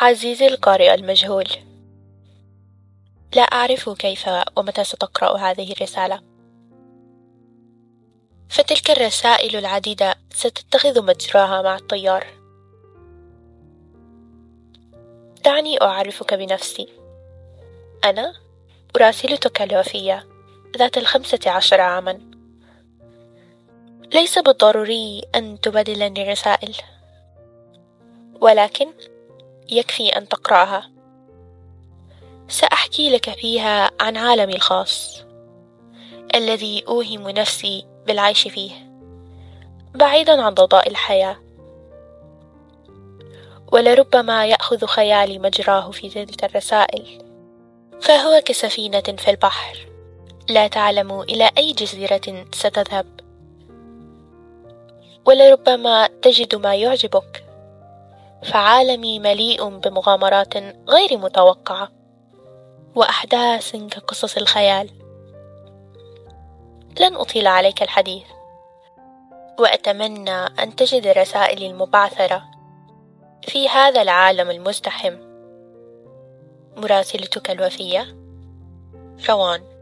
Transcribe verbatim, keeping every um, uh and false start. عزيزي القارئ المجهول، لا أعرف كيف ومتى ستقرأ هذه الرسالة، فتلك الرسائل العديدة ستتخذ مجراها مع الطيار. دعني أعرفك بنفسي، أنا أراسلتك الوفية ذات الخمسة عشر عاما. ليس بالضروري أن تبادلني الرسائل، ولكن يكفي أن تقرأها. سأحكي لك فيها عن عالمي الخاص الذي أوهم نفسي بالعيش فيه بعيدا عن ضوضاء الحياة، ولربما يأخذ خيالي مجراه في تلك الرسائل، فهو كسفينة في البحر لا تعلم إلى أي جزيرة ستذهب، ولربما تجد ما يعجبك، فعالمي مليء بمغامرات غير متوقعة وأحداث كقصص الخيال. لن أطيل عليك الحديث، وأتمنى أن تجد رسائلي المبعثرة في هذا العالم المزدحم. مراسلتك الوفية، روان.